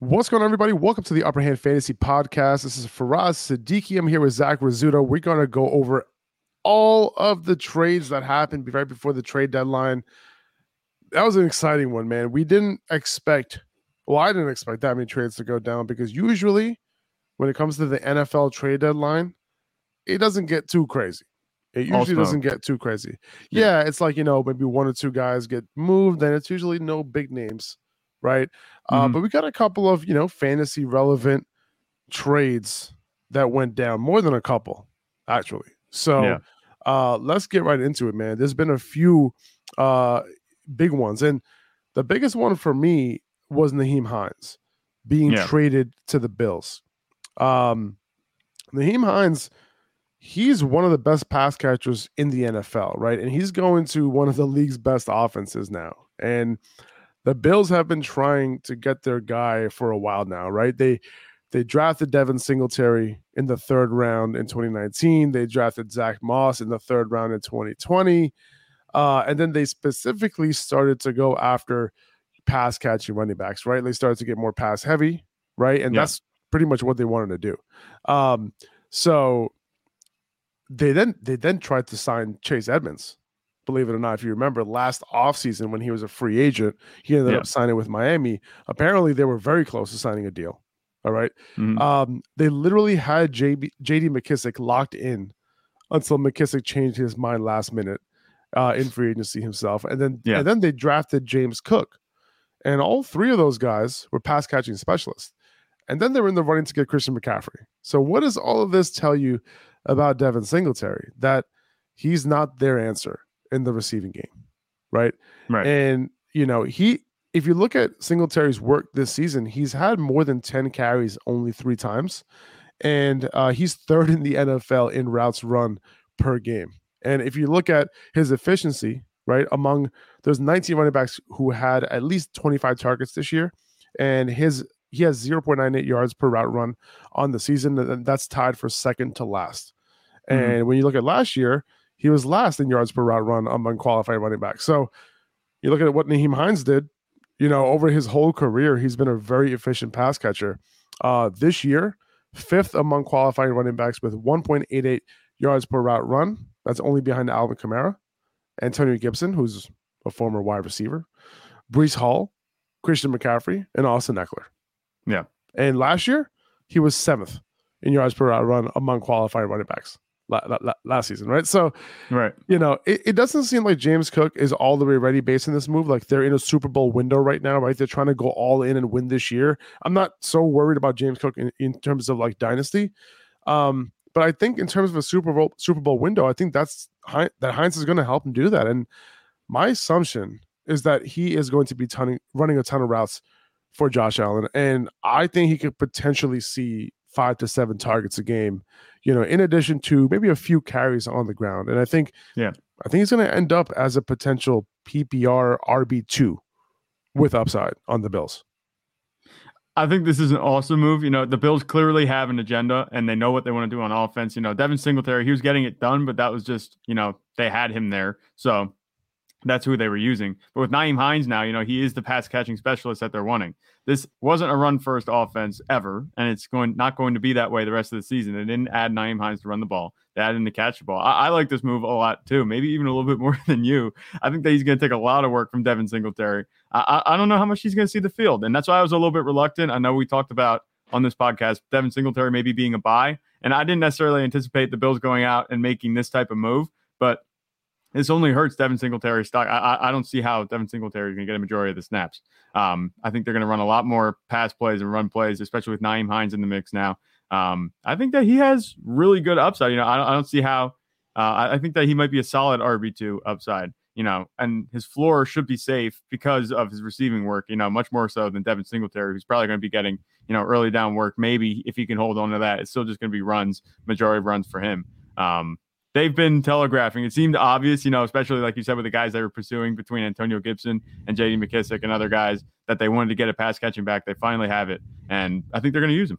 What's going on, everybody? Welcome to the Upper Hand Fantasy Podcast. This is Faraz Siddiqui. I'm here with Zach Rizzuto. We're going to go over all of the trades that happened right before the trade deadline. That was an exciting one, man. We didn't expect, well, I didn't expect that many trades to go down because usually when it comes to the NFL trade deadline, it doesn't get too crazy. It usually doesn't get too crazy. Yeah, it's like, you know, maybe one or two guys get moved, and it's usually no big names. Right. But we got a couple of, you know, fantasy relevant trades that went down, more than a couple, actually. So let's get right into it, man. There's been a few big ones. And the biggest one for me was Nyheim Hines being traded to the Bills. Nyheim Hines, he's one of the best pass catchers in the NFL. Right. And he's going to one of the league's best offenses now. And the Bills have been trying to get their guy for a while now, right? They drafted Devin Singletary in the third round in 2019. They drafted Zach Moss in the third round in 2020. And then they specifically started to go after pass catching running backs, right? They started to get more pass heavy, right? And that's pretty much what they wanted to do. So they then tried to sign Chase Edmonds. Believe it or not, if you remember last offseason when he was a free agent, he ended up signing with Miami. Apparently, they were very close to signing a deal. All right. They literally had JD McKissic locked in until McKissic changed his mind last minute in free agency himself. And then they drafted James Cook. And all three of those guys were pass catching specialists. And then they were in the running to get Christian McCaffrey. So what does all of this tell you about Devin Singletary? That he's not their answer in the receiving game, right? Right. And, you know, if you look at Singletary's work this season, he's had more than 10 carries only three times. And he's third in the NFL in routes run per game. And if you look at his efficiency, right, there's 19 running backs who had at least 25 targets this year. And he has 0.98 yards per route run on the season. And that's tied for second to last. And when you look at last year, he was last in yards per route run among qualified running backs. So you look at what Nyheim Hines did, you know, over his whole career, he's been a very efficient pass catcher. This year, fifth among qualified running backs with 1.88 yards per route run. That's only behind Alvin Kamara, Antonio Gibson, who's a former wide receiver, Breece Hall, Christian McCaffrey, and Austin Eckler. Yeah. And last year, he was seventh in yards per route run among qualified running backs. Last season, right? So, right, you know, it doesn't seem like James Cook is all the way ready based on this move. Like, they're in a Super Bowl window right now, right? They're trying to go all in and win this year. I'm not so worried about James Cook in terms of like dynasty, but I think in terms of a Super Bowl window, I think that Hines is going to help him do that. And my assumption is that he is going to be running a ton of routes for Josh Allen, and I think he could potentially see 5 to 7 targets a game, you know, in addition to maybe a few carries on the ground. And I think, I think he's going to end up as a potential PPR RB2 with upside on the Bills. I think this is an awesome move. You know, the Bills clearly have an agenda and they know what they want to do on offense. You know, Devin Singletary, he was getting it done, but that was just, you know, they had him there. So that's who they were using. But with Nyheim Hines now, you know, he is the pass catching specialist that they're wanting. This wasn't a run first offense ever, and it's not going to be that way the rest of the season. They didn't add Nyheim Hines to run the ball. They added him to catch the ball. I like this move a lot too, maybe even a little bit more than you. I think that he's going to take a lot of work from Devin Singletary. I don't know how much he's going to see the field, and that's why I was a little bit reluctant. I know we talked about on this podcast Devin Singletary maybe being a buy, and I didn't necessarily anticipate the Bills going out and making this type of move, but this only hurts Devin Singletary's stock. I don't see how Devin Singletary is going to get a majority of the snaps. I think they're going to run a lot more pass plays and run plays, especially with Nyheim Hines in the mix now. I think that he has really good upside. You know, I don't see how. I think that he might be a solid RB2 upside. You know, and his floor should be safe because of his receiving work. You know, much more so than Devin Singletary, who's probably going to be getting, you know, early down work. Maybe if he can hold on to that, it's still just going to be runs, majority of runs for him. They've been telegraphing. It seemed obvious, you know, especially like you said with the guys they were pursuing between Antonio Gibson and JD McKissic and other guys, that they wanted to get a pass catching back. They finally have it, and I think they're going to use him.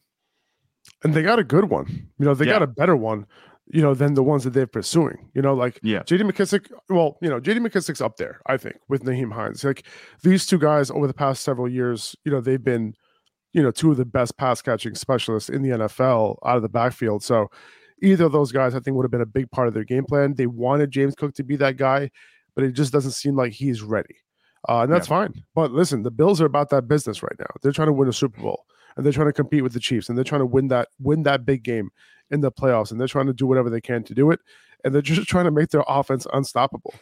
And they got a good one. You know, they got a better one, you know, than the ones that they're pursuing. You know, like JD McKissic. Well, you know, JD McKissick's up there, I think, with Nyheim Hines. Like, these two guys over the past several years, you know, they've been you know, two of the best pass catching specialists in the NFL out of the backfield. So either of those guys, I think, would have been a big part of their game plan. They wanted James Cook to be that guy, but it just doesn't seem like he's ready. And that's fine. But listen, the Bills are about that business right now. They're trying to win a Super Bowl, and they're trying to compete with the Chiefs, and they're trying to win that big game in the playoffs, and they're trying to do whatever they can to do it. And they're just trying to make their offense unstoppable.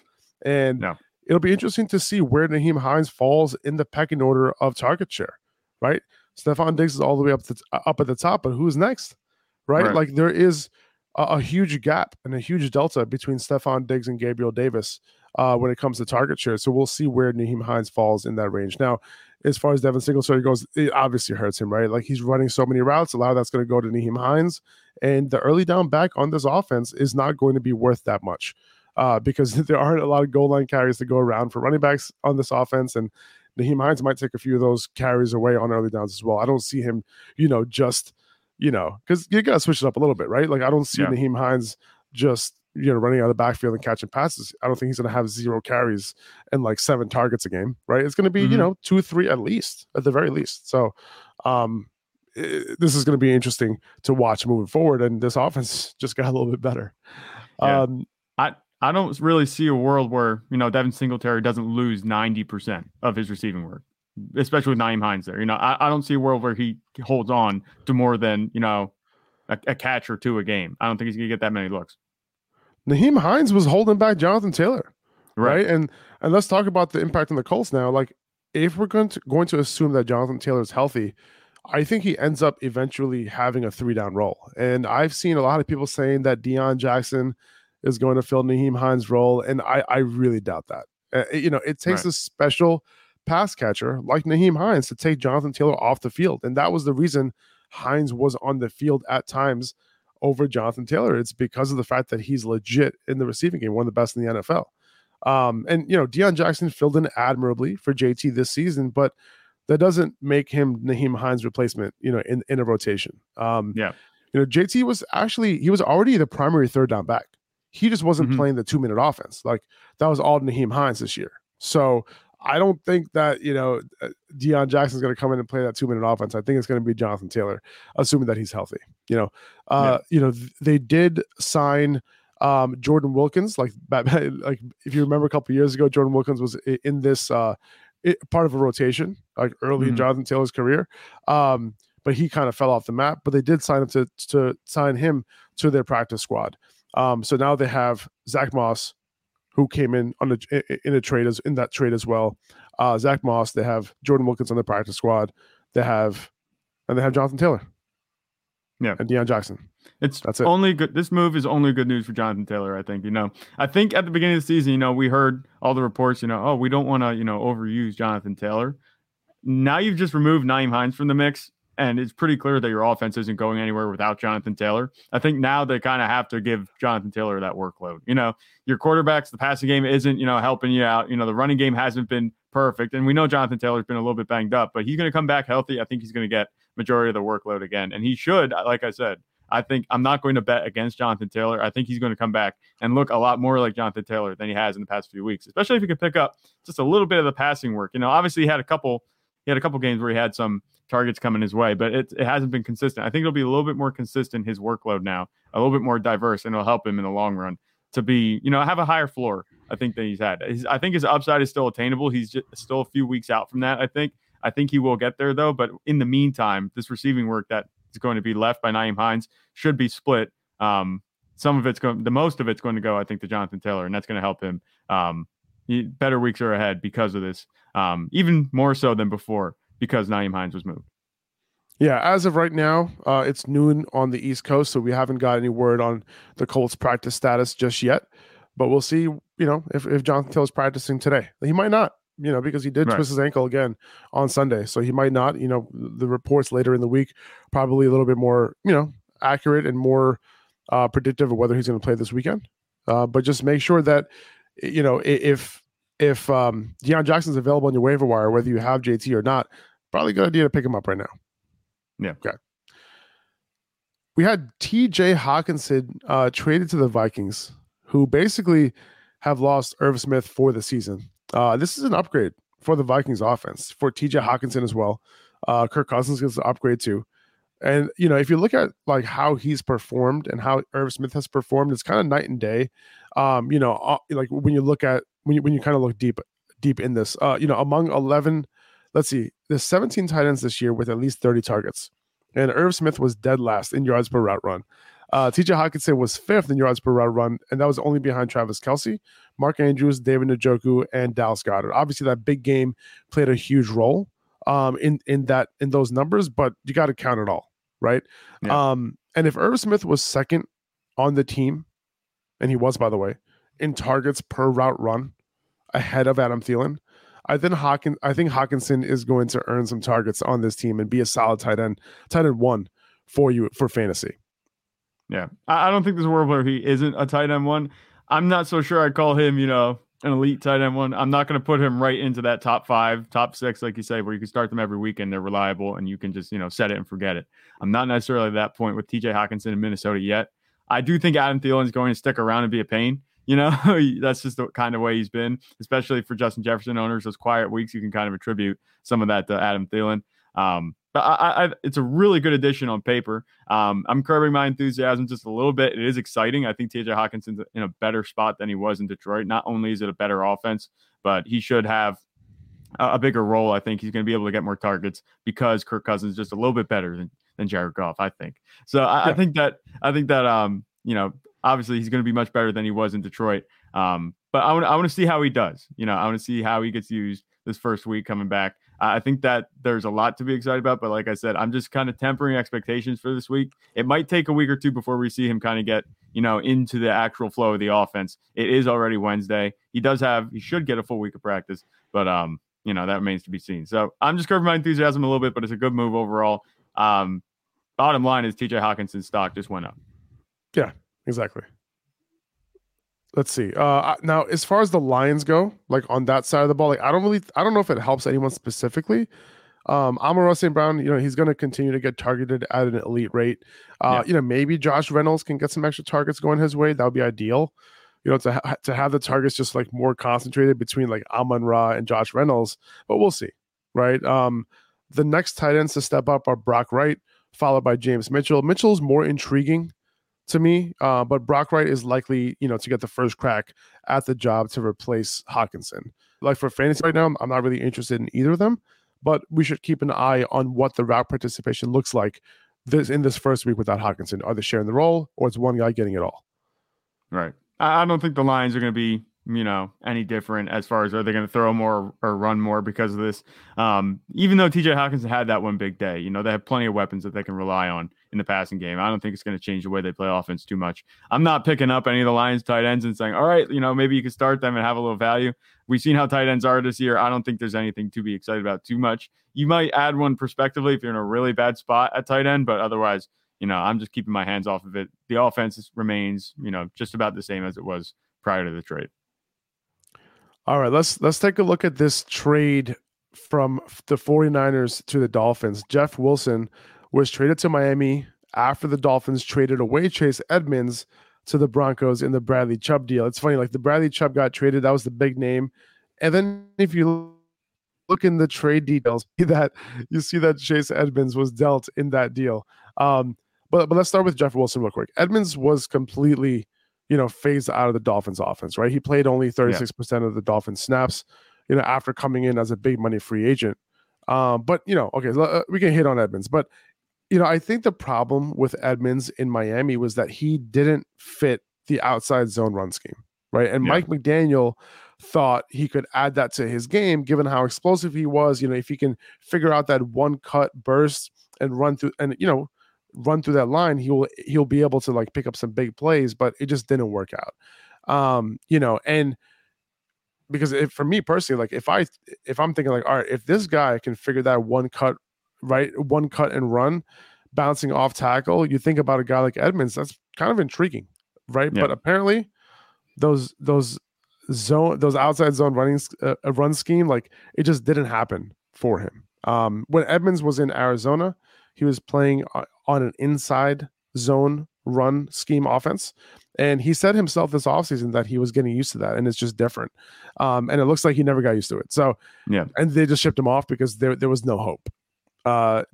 And it'll be interesting to see where Nyheim Hines falls in the pecking order of target share, right? Stephon Diggs is all the way up at the top, but who's next, right? Like, there is a huge gap and a huge delta between Stephon Diggs and Gabriel Davis when it comes to target share. So we'll see where Nyheim Hines falls in that range. Now, as far as Devin Singletary goes, it obviously hurts him, right? Like, he's running so many routes. A lot of that's going to go to Nyheim Hines. And the early down back on this offense is not going to be worth that much because there aren't a lot of goal line carries to go around for running backs on this offense. And Nyheim Hines might take a few of those carries away on early downs as well. I don't see him, because you got to switch it up a little bit, right? Like, I don't see Nyheim Hines just, running out of the backfield and catching passes. I don't think he's going to have zero carries and like 7 targets a game, right? It's going to be, 2-3 at the very least. So this is going to be interesting to watch moving forward. And this offense just got a little bit better. Yeah. I don't really see a world where, Devin Singletary doesn't lose 90% of his receiving work, especially with Nyheim Hines there. I don't see a world where he holds on to more than, a catch or two a game. I don't think he's going to get that many looks. Nyheim Hines was holding back Jonathan Taylor, right? And let's talk about the impact on the Colts now. Like, if we're going to assume that Jonathan Taylor is healthy, I think he ends up eventually having a 3-down role. And I've seen a lot of people saying that Deion Jackson is going to fill Nyheim Hines' role, and I really doubt that. It takes a special pass catcher like Nyheim Hines to take Jonathan Taylor off the field, and that was the reason Hines was on the field at times over Jonathan Taylor. It's because of the fact that he's legit in the receiving game, one of the best in the NFL. And Deion Jackson filled in admirably for JT this season, but that doesn't make him Nyheim Hines' replacement, in a rotation. JT was he was already the primary 3rd-down back. He just wasn't playing the 2-minute offense. Like, that was all Nyheim Hines this year. So I don't think that, Deion Jackson's going to come in and play that 2-minute offense. I think it's going to be Jonathan Taylor, assuming that he's healthy. They did sign Jordan Wilkins. Like if you remember a couple of years ago, Jordan Wilkins was in this part of a rotation, like early in Jonathan Taylor's career. But he kind of fell off the map. But they did sign him to sign him to their practice squad. So now they have Zach Moss, who came in in that trade as well. Zach Moss, they have Jordan Wilkins on the practice squad. They have Jonathan Taylor. Yeah. And Deion Jackson. This move is only good news for Jonathan Taylor, I think. I think at the beginning of the season, we heard all the reports, we don't want to, overuse Jonathan Taylor. Now you've just removed Nyheim Hines from the mix, and it's pretty clear that your offense isn't going anywhere without Jonathan Taylor. I think now they kind of have to give Jonathan Taylor that workload. Your quarterbacks, the passing game isn't, helping you out. The running game hasn't been perfect. And we know Jonathan Taylor's been a little bit banged up, but he's going to come back healthy. I think he's going to get majority of the workload again. And he should, like I said, I think I'm not going to bet against Jonathan Taylor. I think he's going to come back and look a lot more like Jonathan Taylor than he has in the past few weeks, especially if he could pick up just a little bit of the passing work. Obviously he had a couple games where he had some targets coming his way, but it hasn't been consistent. I think it'll be a little bit more consistent, his workload now, a little bit more diverse, and it'll help him in the long run to be, have a higher floor, I think, than he's had. I think his upside is still attainable. He's just still a few weeks out from that, I think. I think he will get there, though. But in the meantime, this receiving work that is going to be left by Nyheim Hines should be split. Some of it's going, the most of it's going to go, I think, to Jonathan Taylor, and that's going to help him. Better weeks are ahead because of this, even more so than before, because Nyheim Hines was moved. Yeah, as of right now, it's noon on the East Coast, so we haven't got any word on the Colts' practice status just yet. But we'll see, if Jonathan Taylor's practicing today. He might not. Because he did twist his ankle again on Sunday. So he might not, the reports later in the week, probably a little bit more, accurate and more predictive of whether he's going to play this weekend. But just make sure that, if Deion Jackson's available on your waiver wire, whether you have JT or not, probably a good idea to pick him up right now. Yeah. Okay. We had TJ Hockenson traded to the Vikings, who basically have lost Irv Smith for the season. This is an upgrade for the Vikings offense, for TJ Hockenson as well. Kirk Cousins gets the upgrade to. And, you know, if you look at like how he's performed and how Irv Smith has performed, it's kind of night and day. You know, like when you look at, when you kind of look deep in this, you know, among 11, let's see, there's 17 tight ends this year with at least 30 targets. And Irv Smith was dead last in yards per route run. TJ Hockenson was fifth in yards per route run, and that was only behind Travis Kelce, Mark Andrews, David Njoku, and Dallas Goedert. Obviously, that big game played a huge role in those numbers, but you got to count it all, right? Yeah. And if Irv Smith was second on the team, and he was, by the way, in targets per route run ahead of Adam Thielen, I think Hockenson is going to earn some targets on this team and be a solid tight end one for you for fantasy. Yeah, I don't think there's a world where he isn't a tight end one. I'm not so sure I'd call him, you know, an elite tight end one. I'm not going to put him right into that top five, top six, like you say, where you can start them every week and they're reliable and you can just, you know, set it and forget it. I'm not necessarily at that point with TJ Hockenson in Minnesota yet. I do think Adam Thielen is going to stick around and be a pain. You know, that's just the kind of way he's been, especially for Justin Jefferson owners. Those quiet weeks, you can kind of attribute some of that to Adam Thielen. But it's a really good addition on paper. I'm curbing my enthusiasm just a little bit. It is exciting. I think TJ Hawkinson's in a better spot than he was in Detroit. Not only is it a better offense, but he should have a bigger role. I think he's going to be able to get more targets because Kirk Cousins is just a little bit better than Jared Goff, I think. So I think that you know, obviously he's going to be much better than he was in Detroit. But I want to see how he does. You know, I want to see how he gets used this first week coming back. I think that there's a lot to be excited about, but like I said, I'm just kind of tempering expectations for this week. It might take a week or two before we see him kind of get, you know, into the actual flow of the offense. It is already Wednesday. He should get a full week of practice, but, you know, that remains to be seen. So I'm just curbing my enthusiasm a little bit, but it's a good move overall. Bottom line is TJ Hawkinson's stock just went up. Yeah, exactly. Let's see. Now, as far as the Lions go, like on that side of the ball, like I don't know if it helps anyone specifically. Amon-Ra St. Brown, you know, he's going to continue to get targeted at an elite rate. You know, maybe Josh Reynolds can get some extra targets going his way. That would be ideal. You know, to have the targets just like more concentrated between like Amon-Ra and Josh Reynolds, but we'll see, right? The next tight ends to step up are Brock Wright, followed by James Mitchell. Mitchell's more intriguing to me, but Brock Wright is likely, you know, to get the first crack at the job to replace Hockenson. Like for fantasy right now, I'm not really interested in either of them, but we should keep an eye on what the route participation looks like in this first week without Hockenson. Are they sharing the role, or is one guy getting it all? Right. I don't think the Lions are going to be, you know, any different as far as are they going to throw more or run more because of this. Even though TJ Hockenson had that one big day, you know, they have plenty of weapons that they can rely on in the passing game. I don't think it's going to change the way they play offense too much. I'm not picking up any of the Lions tight ends and saying, all right, you know, maybe you can start them and have a little value. We've seen how tight ends are this year. I don't think there's anything to be excited about too much. You might add one prospectively if you're in a really bad spot at tight end, but otherwise, you know, I'm just keeping my hands off of it. The offense remains, you know, just about the same as it was prior to the trade. All right, let's take a look at this trade from the 49ers to the Dolphins. Jeff Wilson was traded to Miami after the Dolphins traded away Chase Edmonds to the Broncos in the Bradley Chubb deal. It's funny, like the Bradley Chubb got traded. That was the big name. And then if you look in the trade details, you see that Chase Edmonds was dealt in that deal. But let's start with Jeff Wilson real quick. Edmonds was completely, you know, phased out of the Dolphins offense, right? He played only 36% of the Dolphins snaps, you know, after coming in as a big money free agent. But, you know, okay, we can hit on Edmonds. But, you know, I think the problem with Edmonds in Miami was that he didn't fit the outside zone run scheme, right? And Mike McDaniel thought he could add that to his game, given how explosive he was. You know, if he can figure out that one cut burst and run through that line, he'll be able to like pick up some big plays, but it just didn't work out. You know, and because for me personally, like if I'm thinking like, all right, if this guy can figure that one cut, right, one cut and run bouncing off tackle, you think about a guy like Edmonds, that's kind of intriguing, right? Yeah. But apparently those outside zone run scheme, like it just didn't happen for him. When Edmonds was in Arizona, he was playing on an inside zone run scheme offense. And he said himself this offseason that he was getting used to that, and it's just different. And it looks like he never got used to it. So, and they just shipped him off because there was no hope.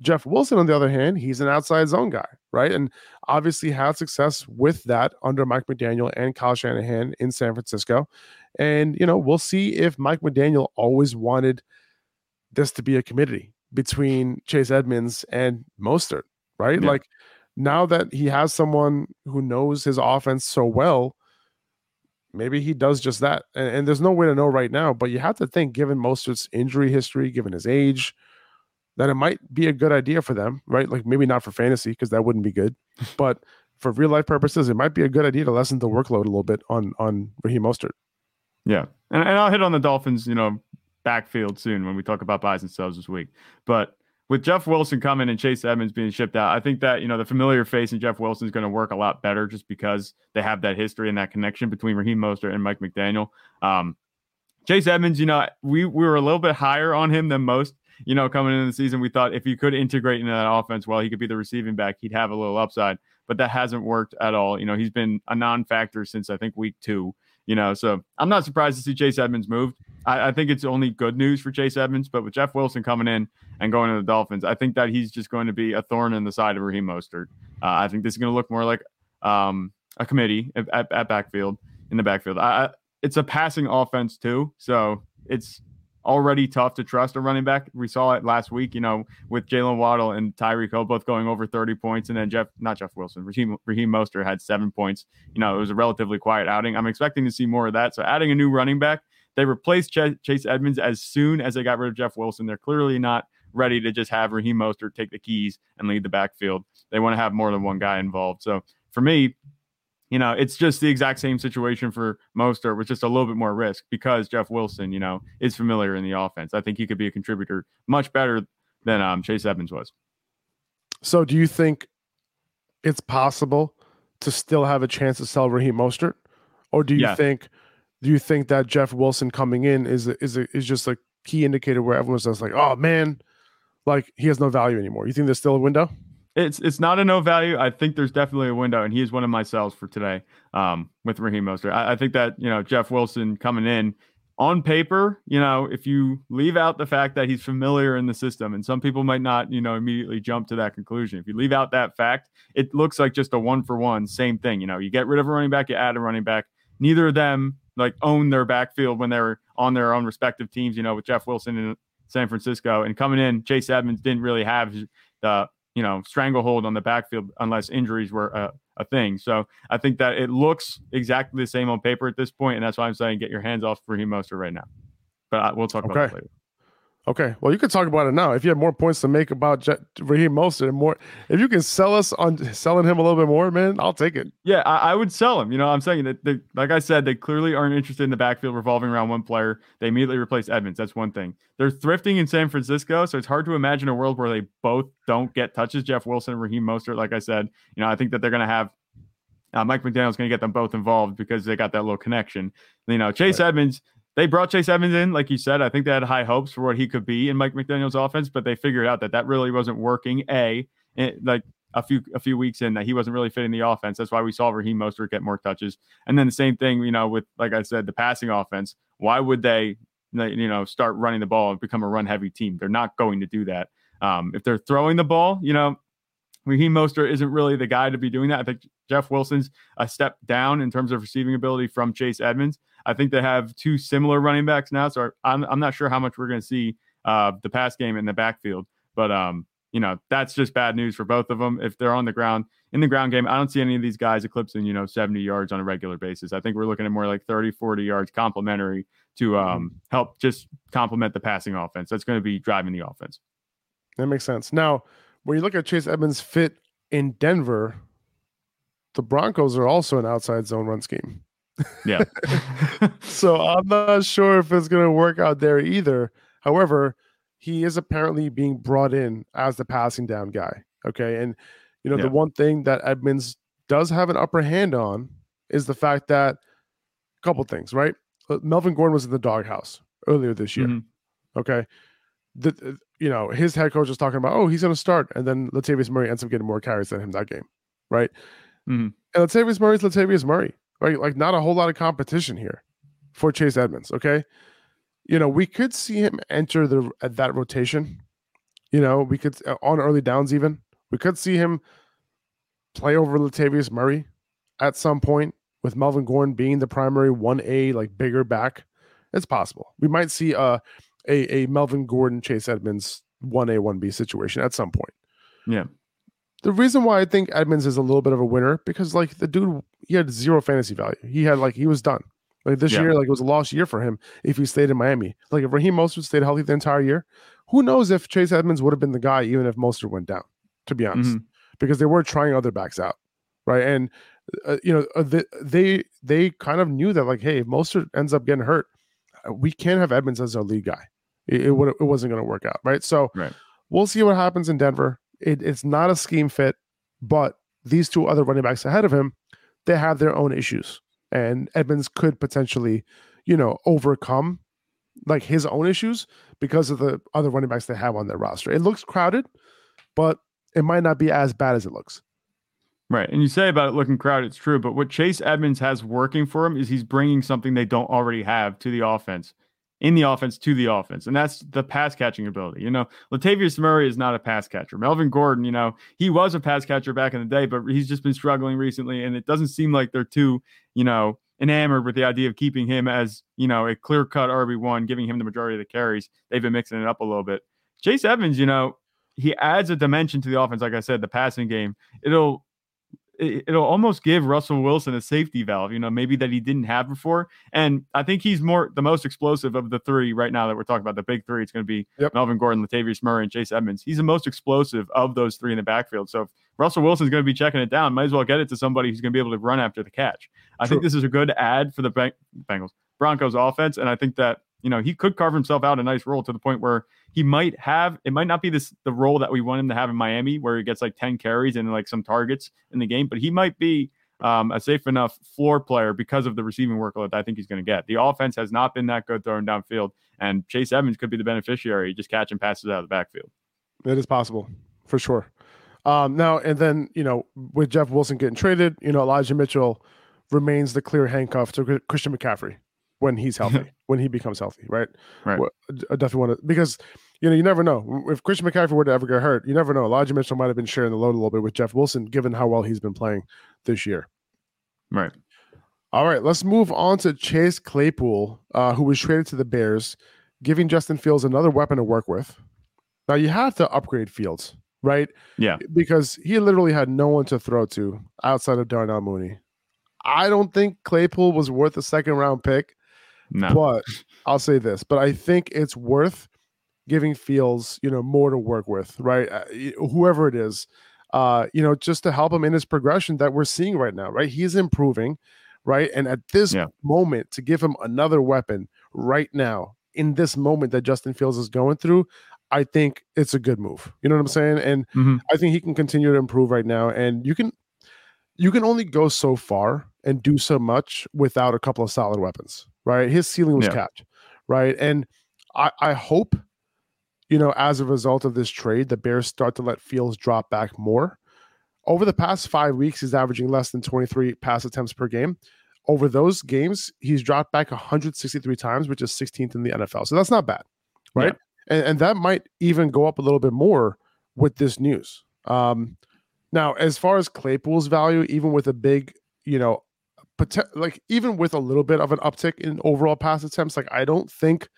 Jeff Wilson, on the other hand, he's an outside zone guy, right? And obviously had success with that under Mike McDaniel and Kyle Shanahan in San Francisco. And, you know, we'll see if Mike McDaniel always wanted this to be a committee between Chase Edmonds and Mostert, right? Yeah. Like, now that he has someone who knows his offense so well, maybe he does just that. And there's no way to know right now, but you have to think, given Mostert's injury history, given his age, that it might be a good idea for them, right? Like, maybe not for fantasy, because that wouldn't be good, but for real life purposes, it might be a good idea to lessen the workload a little bit on Raheem Mostert. Yeah. And I'll hit on the Dolphins, you know, backfield soon when we talk about buys and sells this week. But with Jeff Wilson coming and Chase Edmonds being shipped out, I think that, you know, the familiar face in Jeff Wilson is going to work a lot better just because they have that history and that connection between Raheem Mostert and Mike McDaniel. Chase Edmonds, you know, we were a little bit higher on him than most, you know, coming into the season. We thought if he could integrate into that offense, well, he could be the receiving back. He'd have a little upside, but that hasn't worked at all. You know, he's been a non-factor since I think week 2, you know, so I'm not surprised to see Chase Edmonds moved. I think it's only good news for Chase Edmonds, but with Jeff Wilson coming in and going to the Dolphins, I think that he's just going to be a thorn in the side of Raheem Mostert. I think this is going to look more like a committee at backfield, in the backfield. It's a passing offense too, so it's already tough to trust a running back. We saw it last week, you know, with Jalen Waddle and Tyreek Hill both going over 30 points, and then Raheem Mostert had 7 points. You know, it was a relatively quiet outing. I'm expecting to see more of that. So adding a new running back, they replaced Chase Edmonds as soon as they got rid of Jeff Wilson. They're clearly not ready to just have Raheem Mostert take the keys and lead the backfield. They want to have more than one guy involved. So for me, you know, it's just the exact same situation for Mostert with just a little bit more risk because Jeff Wilson, you know, is familiar in the offense. I think he could be a contributor much better than Chase Edmonds was. So do you think it's possible to still have a chance to sell Raheem Mostert? Or do you think... Do you think that Jeff Wilson coming in is just a key indicator where everyone's just like, oh man, like he has no value anymore? You think there's still a window? It's not a no value. I think there's definitely a window, and he is one of my sells for today with Raheem Mostert. I think that, you know, Jeff Wilson coming in on paper, you know, if you leave out the fact that he's familiar in the system, and some people might not, you know, immediately jump to that conclusion. If you leave out that fact, it looks like just a 1-for-1, same thing. You know, you get rid of a running back, you add a running back. Neither of them like own their backfield when they're on their own respective teams, you know, with Jeff Wilson in San Francisco, and coming in, Chase Edmonds didn't really have the, you know, stranglehold on the backfield unless injuries were a thing. So I think that it looks exactly the same on paper at this point, and that's why I'm saying get your hands off Raheem Mostert right now. But we'll talk about it later. Okay. Well, you can talk about it now. If you have more points to make about Raheem Mostert and more, if you can sell us on selling him a little bit more, man, I'll take it. Yeah, I would sell him. You know, I'm saying that, like I said, they clearly aren't interested in the backfield revolving around one player. They immediately replace Edmonds. That's one thing. They're thrifting in San Francisco, so it's hard to imagine a world where they both don't get touches. Jeff Wilson and Raheem Mostert, like I said, you know, I think that they're going to have Mike McDaniel's going to get them both involved because they got that little connection. You know, Chase Edmonds. They brought Chase Edmonds in, like you said. I think they had high hopes for what he could be in Mike McDaniel's offense, but they figured out that really wasn't working. A few weeks in that he wasn't really fitting the offense. That's why we saw Raheem Mostert get more touches. And then the same thing, you know, with, like I said, the passing offense. Why would they, you know, start running the ball and become a run-heavy team? They're not going to do that. If they're throwing the ball, you know, Raheem Mostert isn't really the guy to be doing that. I think Jeff Wilson's a step down in terms of receiving ability from Chase Edmonds. I think they have two similar running backs now, so I'm not sure how much we're going to see the pass game in the backfield. But, you know, that's just bad news for both of them. If they're on the ground, in the ground game, I don't see any of these guys eclipsing, you know, 70 yards on a regular basis. I think we're looking at more like 30, 40 yards complimentary to help just complement the passing offense. That's going to be driving the offense. That makes sense. Now, when you look at Chase Edmonds' fit in Denver, the Broncos are also an outside zone run scheme. Yeah. So I'm not sure if it's going to work out there either. However, he is apparently being brought in as the passing down guy. Okay. And, you know, the one thing that Edmonds does have an upper hand on is the fact that a couple things, right? Melvin Gordon was in the doghouse earlier this year. Mm-hmm. Okay. You know, his head coach was talking about, oh, he's going to start. And then Latavius Murray ends up getting more carries than him that game. Right. Mm-hmm. And Latavius Murray is Latavius Murray. Right? Like, not a whole lot of competition here for Chase Edmonds, okay? You know, we could see him enter that rotation You know, we could on early downs even. We could see him play over Latavius Murray at some point with Melvin Gordon being the primary 1A, like bigger back. It's possible. We might see a Melvin Gordon, Chase Edmonds 1A, 1B situation at some point. Yeah. The reason why I think Edmonds is a little bit of a winner, because like the dude, he had zero fantasy value. He had he was done. Like this year, like it was a lost year for him if he stayed in Miami. Like if Raheem Mostert stayed healthy the entire year, who knows if Chase Edmonds would have been the guy even if Mostert went down, to be honest, because they were trying other backs out. Right. And, they kind of knew that, like, hey, if Mostert ends up getting hurt, we can't have Edmonds as our lead guy. It wasn't going to work out. Right. So we'll see what happens in Denver. It's not a scheme fit, but these two other running backs ahead of him, they have their own issues. And Edmonds could potentially, overcome like his own issues because of the other running backs they have on their roster. It looks crowded, but it might not be as bad as it looks. Right. And you say about it looking crowded, it's true. But what Chase Edmonds has working for him is he's bringing something they don't already have to the offense, And that's the pass catching ability. Latavius Murray is not a pass catcher. Melvin Gordon, he was a pass catcher back in the day, but he's just been struggling recently. And it doesn't seem like they're too, enamored with the idea of keeping him as, a clear cut RB1, giving him the majority of the carries. They've been mixing it up a little bit. Chase Edmonds, he adds a dimension to the offense. Like I said, the passing game, it'll almost give Russell Wilson a safety valve, maybe that he didn't have before. And I think he's the most explosive of the three right now that we're talking about, the big three. It's going to be Melvin Gordon, Latavius Murray, and Chase Edmonds. He's the most explosive of those three in the backfield. So if Russell Wilson's going to be checking it down, might as well get it to somebody who's going to be able to run after the catch. I think this is a good ad for the Broncos offense. And I think that, he could carve himself out a nice role to the point where it might not be the role that we want him to have in Miami, where he gets 10 carries and some targets in the game, but he might be a safe enough floor player because of the receiving workload that I think he's going to get. The offense has not been that good throwing downfield, and Chase Edmonds could be the beneficiary, just catching passes out of the backfield. That is possible for sure. Now, and then, with Jeff Wilson getting traded, Elijah Mitchell remains the clear handcuff to Christian McCaffrey. When he's healthy, when he becomes healthy, right? Right. I definitely want to, because you never know if Christian McCaffrey were to ever get hurt. You never know. Elijah Mitchell might have been sharing the load a little bit with Jeff Wilson, given how well he's been playing this year. Right. All right. Let's move on to Chase Claypool, who was traded to the Bears, giving Justin Fields another weapon to work with. Now you have to upgrade Fields, right? Yeah. Because he literally had no one to throw to outside of Darnell Mooney. I don't think Claypool was worth a second round pick. No. But I'll say this, but I think it's worth giving Fields, more to work with, right? Whoever it is, just to help him in his progression that we're seeing right now, right? He's improving, right? And at this moment, to give him another weapon right now in this moment that Justin Fields is going through, I think it's a good move. You know what I'm saying? And I think he can continue to improve right now. And you can only go so far and do so much without a couple of solid weapons. Right. His ceiling was capped. Right. And I hope, as a result of this trade, the Bears start to let Fields drop back more. Over the past 5 weeks, he's averaging less than 23 pass attempts per game. Over those games, he's dropped back 163 times, which is 16th in the NFL. So that's not bad. Right. Yeah. And that might even go up a little bit more with this news. Now, as far as Claypool's value, even with a big, even with a little bit of an uptick in overall pass attempts, I don't think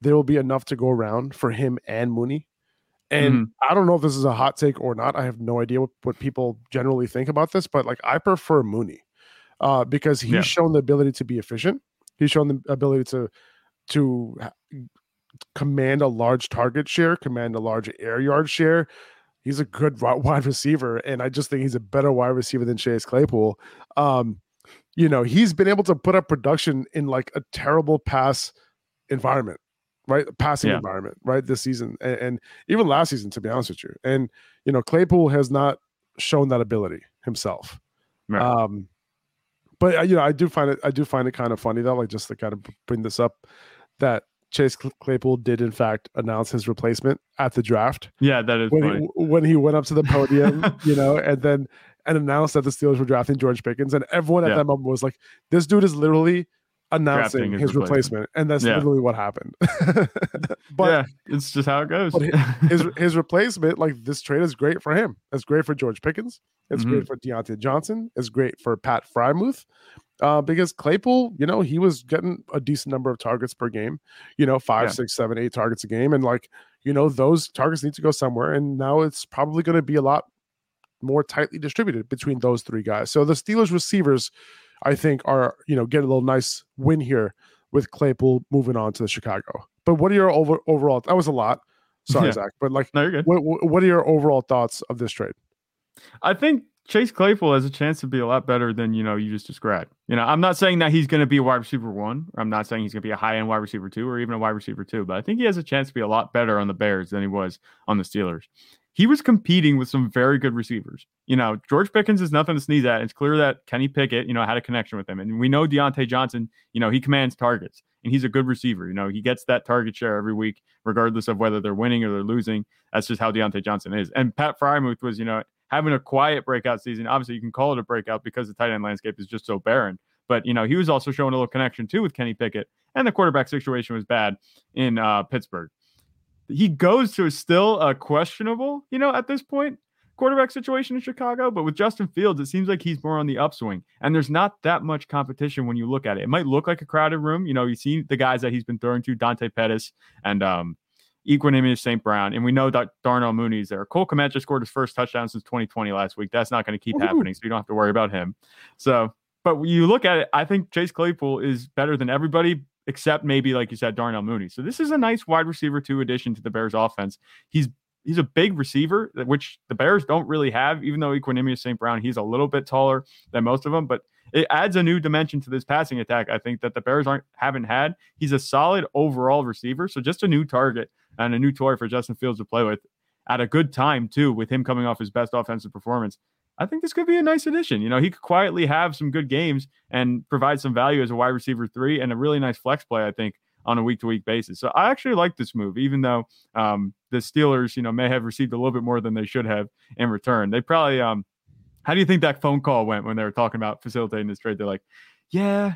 there will be enough to go around for him and Mooney. And I don't know if this is a hot take or not. I have no idea what people generally think about this, but I prefer Mooney because he's shown the ability to be efficient. He's shown the ability to command a large target share, command a large air yard share. He's a good wide receiver, and I just think he's a better wide receiver than Chase Claypool. He's been able to put up production in a terrible pass environment, right? Passing environment, right? This season and even last season, to be honest with you. And, Claypool has not shown that ability himself. Right. But, I do find it kind of funny though, just to kind of bring this up, that Chase Claypool did in fact announce his replacement at the draft. Yeah, that is funny. When he went up to the podium, and announced that the Steelers were drafting George Pickens, and everyone at that moment was like, this dude is literally announcing his replacement, and that's literally what happened. But it's just how it goes. But his replacement, like, this trade is great for him. It's great for George Pickens. It's great for Deontay Johnson. It's great for Pat Freiermuth. Because Claypool, you know, he was getting a decent number of targets per game, you know, 5, 6, 7, 8 targets a game. And, like, you know, those targets need to go somewhere. And now it's probably going to be a lot more tightly distributed between those three guys. So the Steelers receivers, I think, are, you know, get a little nice win here with Claypool moving on to Chicago. But what are your overall? That was a lot. Sorry, Zach. But, like, no, you're good. What are your overall thoughts of this trade? I think Chase Claypool has a chance to be a lot better than, you know, you just described. You know, I'm not saying that he's going to be a wide receiver one. Or I'm not saying he's going to be a high end wide receiver two or even a wide receiver two. But I think he has a chance to be a lot better on the Bears than he was on the Steelers. He was competing with some very good receivers. You know, George Pickens is nothing to sneeze at. It's clear that Kenny Pickett, you know, had a connection with him. And we know Deontay Johnson, you know, he commands targets and he's a good receiver. You know, he gets that target share every week, regardless of whether they're winning or they're losing. That's just how Deontay Johnson is. And Pat Freiermuth was, you know, having a quiet breakout season. Obviously, you can call it a breakout because the tight end landscape is just so barren. But, you know, he was also showing a little connection too with Kenny Pickett. And the quarterback situation was bad in Pittsburgh. He goes to still a questionable, you know, at this point, quarterback situation in Chicago. But with Justin Fields, it seems like he's more on the upswing. And there's not that much competition when you look at it. It might look like a crowded room. You know, you see the guys that he's been throwing to, Dante Pettis and Equanimeous St. Brown. And we know that Darnell Mooney's there. Cole Kmet just scored his first touchdown since 2020 last week. That's not going to keep happening, so you don't have to worry about him. So, but when you look at it, I think Chase Claypool is better than everybody, except maybe, like you said, Darnell Mooney. So this is a nice wide receiver two addition to the Bears offense. He's a big receiver, which the Bears don't really have, even though Equanimeous St. Brown, he's a little bit taller than most of them, but it adds a new dimension to this passing attack, I think, that the Bears haven't had. He's a solid overall receiver, so just a new target and a new toy for Justin Fields to play with at a good time, too, with him coming off his best offensive performance. I think this could be a nice addition. You know, he could quietly have some good games and provide some value as a wide receiver three and a really nice flex play, I think, on a week-to-week basis. So I actually like this move, even though the Steelers, you know, may have received a little bit more than they should have in return. They probably how do you think that phone call went when they were talking about facilitating this trade? They're like, yeah,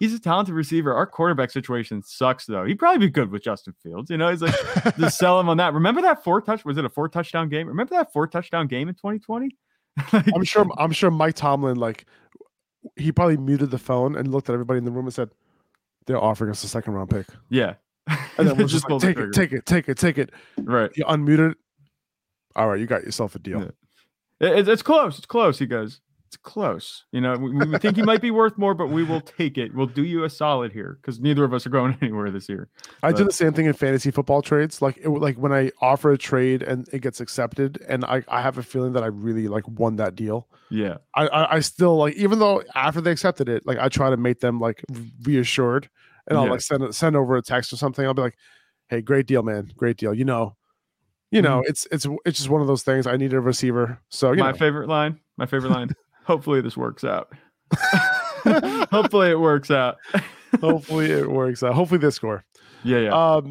he's a talented receiver. Our quarterback situation sucks, though. He'd probably be good with Justin Fields. You know, he's like, just sell him on that. Remember that four-touchdown game? Remember that four-touchdown game in 2020? Like, I'm sure Mike Tomlin, like, he probably muted the phone and looked at everybody in the room and said, they're offering us a second round pick. Yeah. And then we'll just like, take it. Right. You unmuted. All right. You got yourself a deal. Yeah. It's close. It's close. He goes, it's close. You know, we think he might be worth more, but we will take it. We'll do you a solid here. Cause neither of us are going anywhere this year. I do the same thing in fantasy football trades. Like when I offer a trade and it gets accepted and I have a feeling that I really like won that deal. Yeah. I still like, even though after they accepted it, like I try to make them like reassured and I'll like send over a text or something. I'll be like, hey, great deal, man. Great deal. You know, it's just one of those things. I need a receiver. So my favorite line. Hopefully this works out. Hopefully it works out. Hopefully they score. Yeah. All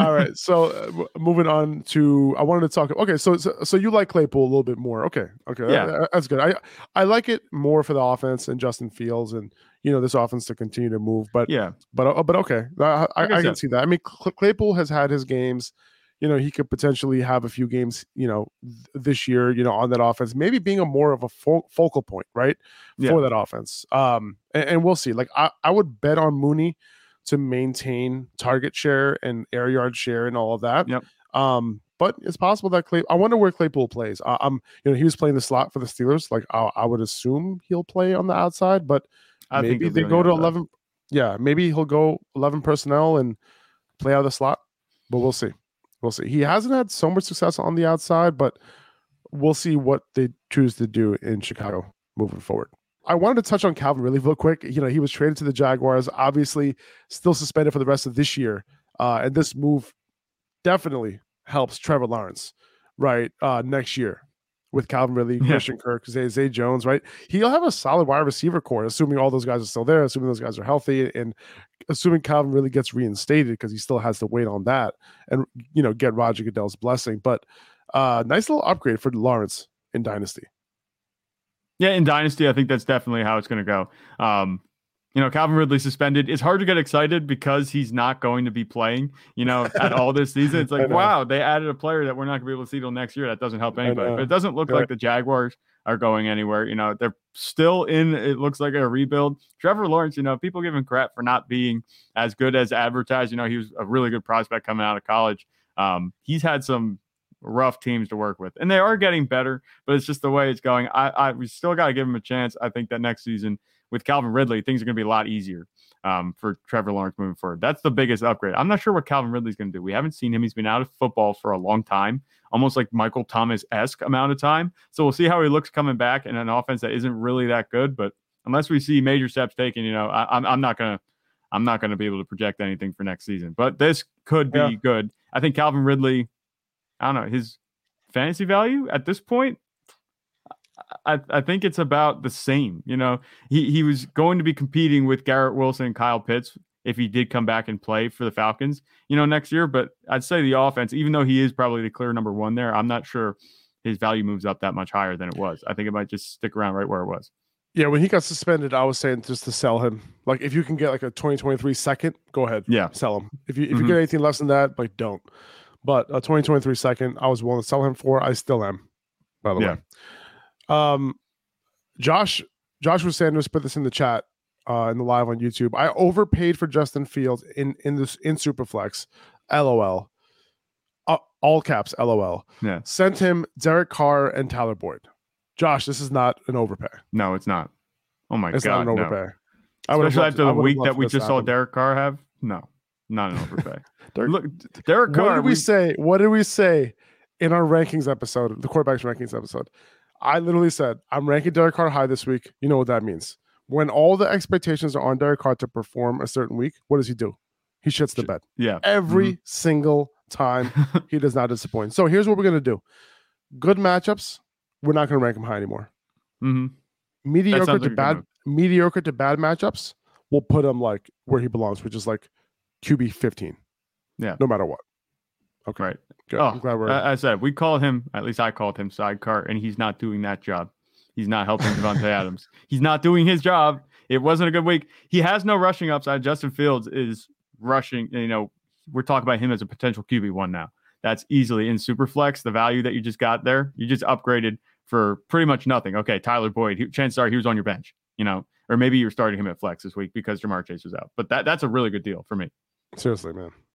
right. So moving on to, I wanted to talk. Okay. So you like Claypool a little bit more. Okay. Yeah. That's good. I like it more for the offense and Justin Fields and, you know, this offense to continue to move, but okay. I can see that. I mean, Claypool has had his games. You know, he could potentially have a few games, you know, this year, you know, on that offense, maybe being a more of a focal point, right, for that offense. And we'll see. Like, I would bet on Mooney to maintain target share and air yard share and all of that. Yep. But it's possible that I wonder where Claypool plays. You know, he was playing the slot for the Steelers. Like, I would assume he'll play on the outside, but maybe they go to 11. Yeah, maybe he'll go 11 personnel and play out of the slot, but we'll see. We'll see. He hasn't had so much success on the outside, but we'll see what they choose to do in Chicago moving forward. I wanted to touch on Calvin Ridley real quick. You know, he was traded to the Jaguars, obviously still suspended for the rest of this year. And this move definitely helps Trevor Lawrence, right, next year with Calvin Ridley, Christian Kirk, Zay Jones, right? He'll have a solid wide receiver core, assuming all those guys are still there, assuming those guys are healthy, and assuming Calvin really gets reinstated because he still has to wait on that and, you know, get Roger Goodell's blessing. But nice little upgrade for Lawrence in Dynasty. Yeah, in Dynasty, I think that's definitely how it's going to go. you know, Calvin Ridley suspended, it's hard to get excited because he's not going to be playing, you know, at all this season. It's like, wow, they added a player that we're not going to be able to see till next year. That doesn't help anybody. But it doesn't look like the Jaguars are going anywhere. You know, they're still in, it looks like, a rebuild. Trevor Lawrence, you know, people give him crap for not being as good as advertised. You know, he was a really good prospect coming out of college. He's had some rough teams to work with, and they are getting better, but it's just the way it's going. We still got to give him a chance. I think that next season with Calvin Ridley, things are going to be a lot easier for Trevor Lawrence moving forward. That's the biggest upgrade. I'm not sure what Calvin Ridley's going to do. We haven't seen him. He's been out of football for a long time, almost like Michael Thomas-esque amount of time. So we'll see how he looks coming back in an offense that isn't really that good. But unless we see major steps taken, you know, I'm not gonna be able to project anything for next season. But this could be good. I think Calvin Ridley, I don't know, his fantasy value at this point, I think it's about the same. You know, he was going to be competing with Garrett Wilson and Kyle Pitts if he did come back and play for the Falcons, you know, next year. But I'd say the offense, even though he is probably the clear number one there, I'm not sure his value moves up that much higher than it was. I think it might just stick around right where it was. Yeah, when he got suspended, I was saying just to sell him. Like, if you can get like a 2023 second, go ahead. Yeah, sell him. If you get anything less than that, like, don't. But a 2023 second, I was willing to sell him for. I still am, by the way. Joshua Sanders put this in the chat in the live on YouTube. I overpaid for Justin Fields in Superflex. LOL. All caps. LOL. Yeah. Sent him Derek Carr and Tyler Boyd. Josh, this is not an overpay. No, it's not. Oh my it's God, not an overpay. No. Especially after the week that we just saw Derek Carr have. No, not an overpay. Derek Carr. What did we say in our rankings episode? The quarterbacks rankings episode. I literally said, I'm ranking Derek Carr high this week. You know what that means. When all the expectations are on Derek Carr to perform a certain week, what does he do? He shits the bed. Yeah. Every single time. He does not disappoint. So here's what we're going to do. Good matchups. We're not going to rank him high anymore. Mediocre to bad matchups. We'll put him like where he belongs, which is like QB 15. Yeah. No matter what. Okay. Right. Good. Oh, I'm glad we're. I said we call him. At least I called him sidecar, and he's not doing that job. He's not helping Devontae Adams. He's not doing his job. It wasn't a good week. He has no rushing upside. Justin Fields is rushing. You know, we're talking about him as a potential QB1 now. That's easily in Superflex. The value that you just got there, you just upgraded for pretty much nothing. Okay, Tyler Boyd. Chances are he was on your bench. You know, or maybe you're starting him at flex this week because Jamar Chase was out. But that's a really good deal for me. Seriously, man.